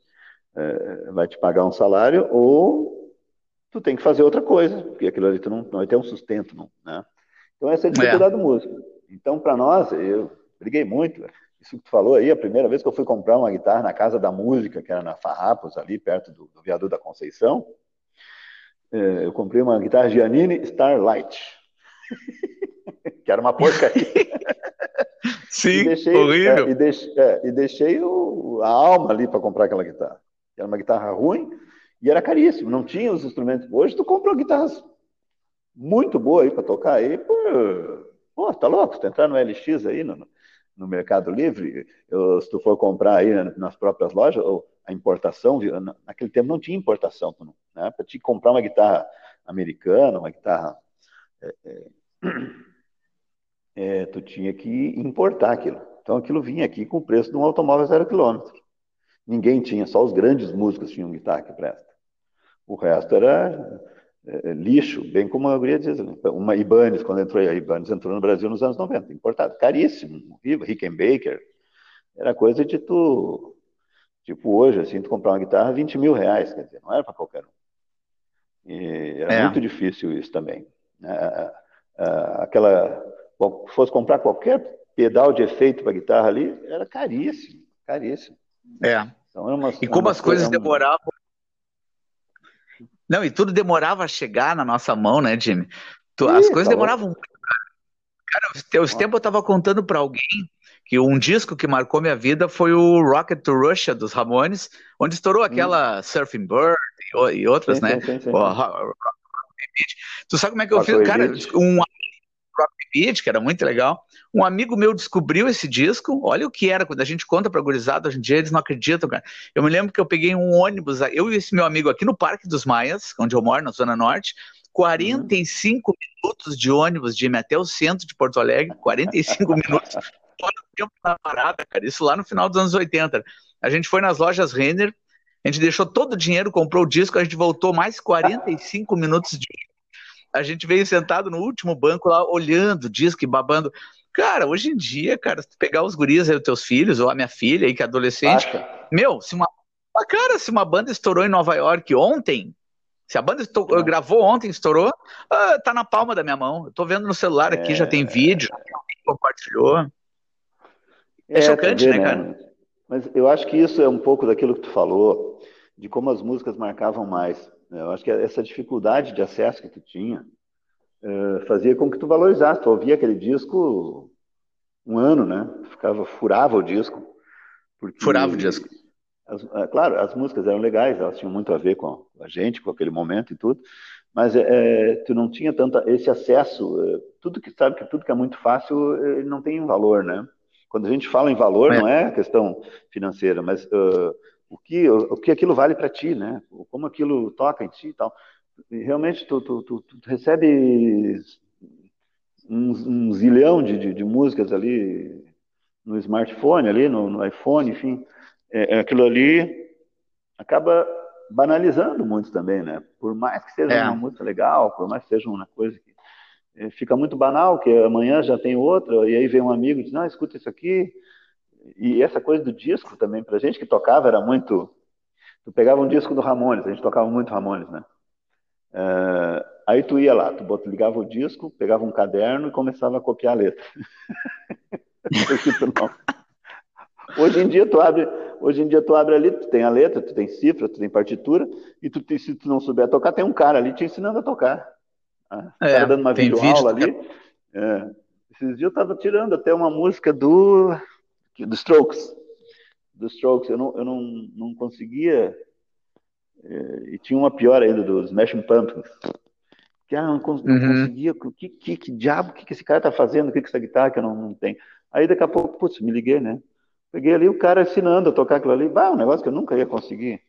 pagar um salário, ou tu tem que fazer outra coisa, porque aquilo ali tu não vai ter um sustento, não, né? Então essa é a dificuldade do músico. Então para nós, eu briguei muito, isso que tu falou aí, a primeira vez que eu fui comprar uma guitarra na Casa da Música, que era na Farrapos, ali perto do Viaduto da Conceição, eu comprei uma guitarra Giannini Starlight, que era uma porcaria. Sim, horrível. E deixei a alma ali para comprar aquela guitarra. Era uma guitarra ruim e era caríssimo, não tinha os instrumentos. Hoje tu compra guitarras muito boas aí para tocar aí. Pô, tá louco? Se tu entrar no LX aí, no Mercado Livre, se tu for comprar aí nas próprias lojas, ou a importação, naquele tempo não tinha importação, né? Para te comprar uma guitarra americana, uma guitarra... tu tinha que importar aquilo. Então aquilo vinha aqui com o preço de um automóvel 0 km. Ninguém tinha, só os grandes músicos tinham guitarra que presta. O resto era lixo, bem como a maioria diz. Uma Ibanez, quando entrou, a Ibanez entrou no Brasil nos anos 90, importado, caríssimo, Rickenbacker. Era coisa de tu, tipo hoje, assim, tu comprar uma guitarra R$20 mil, quer dizer, não era para qualquer um. E era muito difícil isso também. Se fosse comprar qualquer pedal de efeito para guitarra ali, era caríssimo, caríssimo. Então, e como as coisas demoravam... Não, e tudo demorava a chegar na nossa mão, né, Jimmy? As coisas demoravam muito, cara. Cara, os tempos eu estava contando para alguém que um disco que marcou minha vida foi o Rocket to Russia, dos Ramones, onde estourou aquela Surfing Bird e outras, né? Sim. Tu sabe como é que eu fiz? Cara, que era muito legal. Um amigo meu descobriu esse disco. Olha o que era, quando a gente conta pra gurizada hoje em dia, eles não acreditam, cara. Eu me lembro que eu peguei um ônibus, eu e esse meu amigo aqui no Parque dos Maias, onde eu moro, na Zona Norte, 45 minutos de ônibus, Jimmy, até o centro de Porto Alegre, 45 minutos, todo o tempo na parada, cara. Isso lá no final dos anos 80. A gente foi nas lojas Renner, a gente deixou todo o dinheiro, comprou o disco, a gente voltou mais 45 minutos de ônibus. A gente veio sentado no último banco lá, olhando o disco e babando. Cara, hoje em dia, cara, se tu pegar os guris aí, os teus filhos, ou a minha filha aí, que é adolescente, se uma banda estourou em Nova York ontem, se a banda gravou ontem, estourou, tá na palma da minha mão. Eu tô vendo no celular aqui, já tem vídeo, alguém compartilhou. É chocante, também, né, cara? Mas eu acho que isso é um pouco daquilo que tu falou, de como as músicas marcavam mais. Eu acho que essa dificuldade de acesso que tu tinha fazia com que tu valorizasse. Tu ouvia aquele disco um ano, né? Furava o disco. Furava o disco. Claro, as músicas eram legais, elas tinham muito a ver com a gente, com aquele momento e tudo, mas tu não tinha tanto esse acesso. Tudo que é muito fácil não tem valor, né? Quando a gente fala em valor, não é questão financeira, mas... O que aquilo vale para ti, né? Como aquilo toca em ti e tal. E realmente, tu recebe um zilhão de músicas ali no smartphone, ali no iPhone, enfim. Aquilo ali acaba banalizando muito também, né? Por mais que seja uma música legal, por mais que seja uma coisa que fica muito banal, que amanhã já tem outra, e aí vem um amigo e diz, não, escuta isso aqui. E essa coisa do disco também, pra gente que tocava, era muito... Tu pegava um disco do Ramones, a gente tocava muito Ramones, né? Aí tu ia lá, ligava o disco, pegava um caderno e começava a copiar a letra. Hoje em dia tu abre Hoje em dia tu abre ali, tu tem a letra, tu tem cifra, tu tem partitura, e tu, se tu não souber tocar, tem um cara ali te ensinando a tocar. Tá dando uma videoaula ali. É. Esses dias eu tava tirando até uma música do Strokes. Do Strokes, eu não conseguia... E tinha uma pior ainda, do Smashing Pumpkins. Que não conseguia... Que diabo que esse cara tá fazendo? O que essa guitarra que eu não tenho? Aí daqui a pouco, putz, me liguei, né? Peguei ali o cara ensinando a tocar aquilo ali. Um negócio que eu nunca ia conseguir.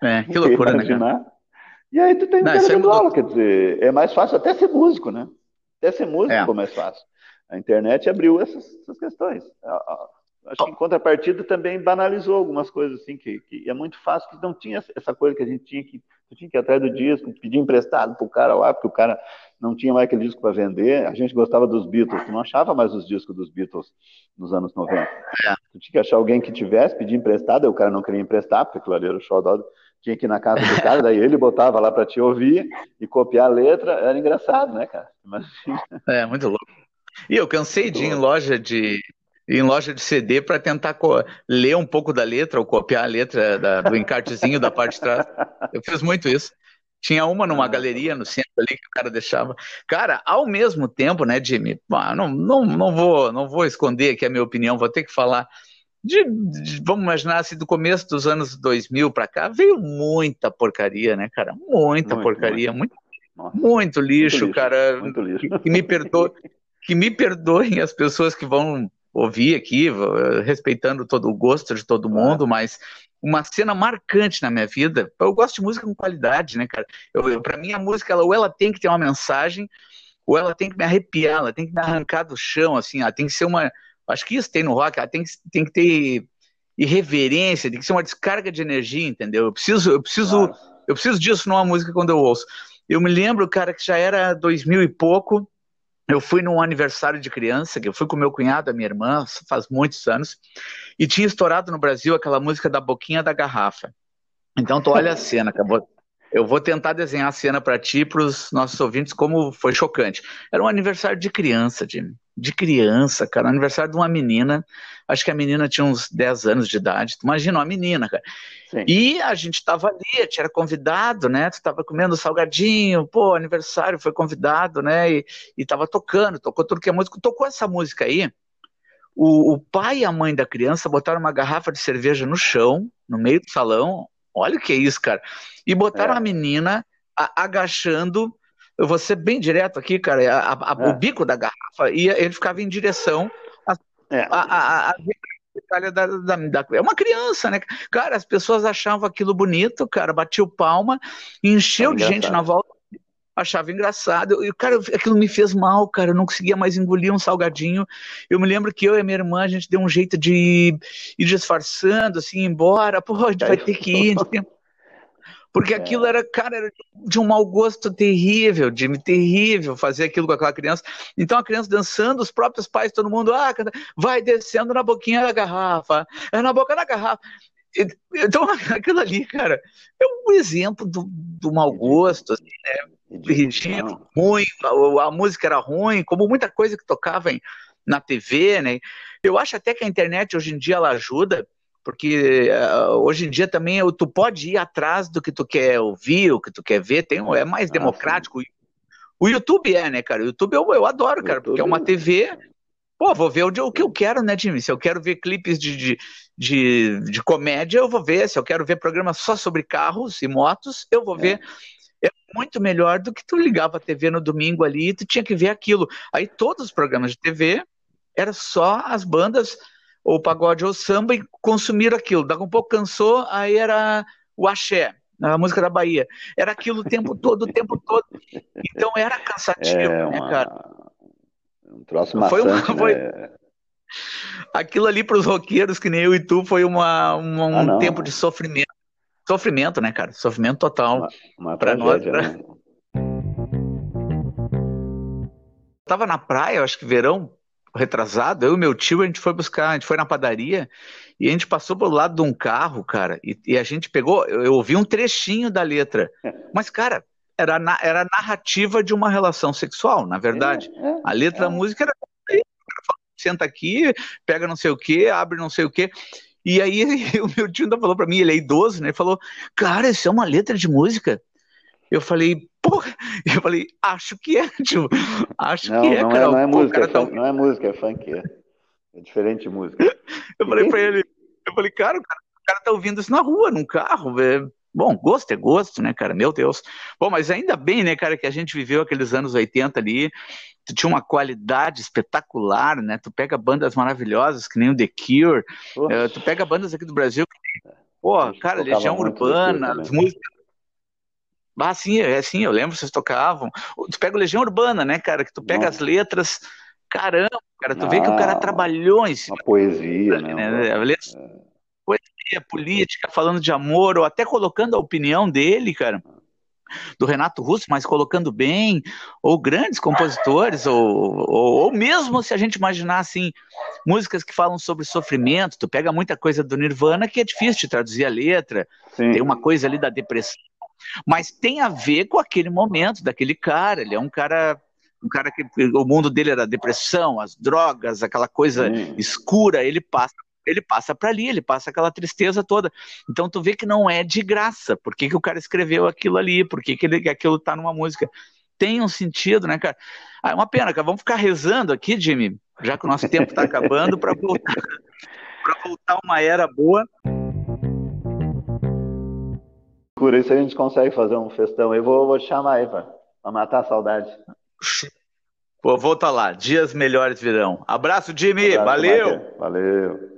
É, que loucura, né, cara? E aí tu tem que ter aula, quer dizer, é mais fácil até ser músico, né? Até ser músico é mais fácil. A internet abriu essas questões. Acho que em contrapartida também banalizou algumas coisas, assim, que é muito fácil, que não tinha essa coisa que a gente tinha que ir atrás do disco, pedir emprestado pro cara lá, porque o cara não tinha mais aquele disco para vender. A gente gostava dos Beatles, tu não achava mais os discos dos Beatles nos anos 90. Tu tinha que achar alguém que tivesse, pedir emprestado, aí o cara não queria emprestar, porque claro, era o xodó, tinha que ir na casa do cara, daí ele botava lá para te ouvir e copiar a letra. Era engraçado, né, cara? Imagina. É, muito louco. E eu cansei de ir em loja de CD para tentar ler um pouco da letra ou copiar a letra do encartezinho da parte de trás. Eu fiz muito isso. Tinha uma numa galeria no centro ali que o cara deixava. Cara, ao mesmo tempo, né, Jimmy? Não vou esconder aqui a minha opinião, vou ter que falar. Vamos imaginar, assim, do começo dos anos 2000 para cá, veio muita porcaria, né, cara? Muito lixo, muito cara. Muito lixo. Que me perdoem as pessoas que vão ouvir aqui, respeitando todo o gosto de todo mundo, mas uma cena marcante na minha vida. Eu gosto de música com qualidade, né, cara? Para mim, a música, ela tem que ter uma mensagem, ou ela tem que me arrepiar, ela tem que me arrancar do chão, assim, ela tem que ser uma... Acho que isso tem no rock, tem que ter irreverência, tem que ser uma descarga de energia, entendeu? Eu preciso disso numa música quando eu ouço. Eu me lembro, cara, que já era 2000 e pouco, eu fui num aniversário de criança, que eu fui com meu cunhado, a minha irmã, faz muitos anos, e tinha estourado no Brasil aquela música da Boquinha da Garrafa. Então tu olha a cena, acabou. Eu vou tentar desenhar a cena para ti e para os nossos ouvintes, como foi chocante. Era um aniversário de criança, Jimmy. De criança, cara. Aniversário de uma menina. Acho que a menina tinha uns 10 anos de idade. Tu imagina, uma menina, cara. Sim. E a gente tava ali, a gente era convidado, né? Tu tava comendo salgadinho, pô, aniversário, foi convidado, né? E tava tocando, tocou tudo que é música. Tocou essa música aí. O pai e a mãe da criança botaram uma garrafa de cerveja no chão, no meio do salão. Olha o que é isso, cara. E botaram a menina agachando. Eu vou ser bem direto aqui, cara. O bico da garrafa, e ele ficava em direção à é uma criança, né? Cara, as pessoas achavam aquilo bonito, cara. Batiu palma, encheu de gente na volta. Achava engraçado. E, cara, aquilo me fez mal, cara. Eu não conseguia mais engolir um salgadinho. Eu me lembro que eu e a minha irmã, a gente deu um jeito de ir disfarçando, assim, embora. Pô, a gente vai ter que ir. Porque aquilo era, cara, era de um mau gosto terrível, Jimmy, terrível fazer aquilo com aquela criança. Então a criança dançando, os próprios pais, todo mundo, vai descendo na boquinha da garrafa. É na boca da garrafa. Então, aquilo ali, cara, é um exemplo do mau gosto, assim, né? Ridículo, ruim, a música era ruim, como muita coisa que tocava na TV, né? Eu acho até que a internet hoje em dia ela ajuda, porque hoje em dia também tu pode ir atrás do que tu quer ouvir, o que tu quer ver, é mais democrático. Sim. O YouTube né, cara? O YouTube eu adoro, cara, porque é uma TV... Pô, vou ver o que eu quero, né, Jimmy? Se eu quero ver clipes de comédia, eu vou ver. Se eu quero ver programas só sobre carros e motos, eu vou ver. É muito melhor do que tu ligava a TV no domingo ali e tu tinha que ver aquilo. Aí todos os programas de TV eram só as bandas, ou pagode ou samba, e consumiram aquilo. Daqui um pouco cansou, aí era o axé, a música da Bahia. Era aquilo o tempo todo. Então era cansativo, né, cara? Um troço maçante, né? Aquilo ali para os roqueiros, que nem eu e tu, foi um tempo de sofrimento. Sofrimento, né, cara? Sofrimento total. Para nós. Né? Tava na praia, acho que verão retrasado, eu e meu tio, a gente foi na padaria e a gente passou pelo lado de um carro, cara, e a gente pegou, eu ouvi um trechinho da letra. Mas, cara, era a narrativa de uma relação sexual, na verdade. A letra da música era... Senta aqui, pega não sei o quê, abre não sei o quê. E aí o meu tio ainda falou pra mim, ele é idoso, né? Ele falou, cara, isso é uma letra de música? Eu falei, porra, eu falei, acho que é, tio. Acho não, que é, não cara. É, não é pô, música, cara, é funk, não é música, é funk, é. É diferente de música. Eu falei pra ele, eu falei, cara, o cara tá ouvindo isso na rua, num carro, velho. Bom, gosto é gosto, né, cara? Meu Deus. Bom, mas ainda bem, né, cara, que a gente viveu aqueles anos 80 ali. Tu tinha uma qualidade espetacular, né? Tu pega bandas maravilhosas, que nem o The Cure. Tu pega bandas aqui do Brasil que... Pô, cara, Legião Urbana, as músicas... Ah, sim, é assim, eu lembro, vocês tocavam. Tu pega o Legião Urbana, né, cara? Que tu pega as letras... Caramba, cara, tu vê que o cara trabalhou em cima. Uma poesia, né? Poesia, política, falando de amor, ou até colocando a opinião dele, cara, do Renato Russo, mas colocando bem, ou grandes compositores, ou mesmo se a gente imaginar, assim, músicas que falam sobre sofrimento, tu pega muita coisa do Nirvana que é difícil de traduzir a letra, sim, tem uma coisa ali da depressão, mas tem a ver com aquele momento daquele cara, ele é um cara que o mundo dele era a depressão, as drogas, aquela coisa escura, ele passa para ali, ele passa aquela tristeza toda. Então tu vê que não é de graça. Por que que o cara escreveu aquilo ali? Por que que aquilo tá numa música? Tem um sentido, né, cara? Ah, é uma pena, cara. Vamos ficar rezando aqui, Jimmy, já que o nosso tempo tá acabando, para voltar uma era boa. Por isso a gente consegue fazer um festão. Eu vou te chamar aí, para matar a saudade. Pô, volta lá. Dias melhores virão. Abraço, Jimmy. Valeu. Valeu.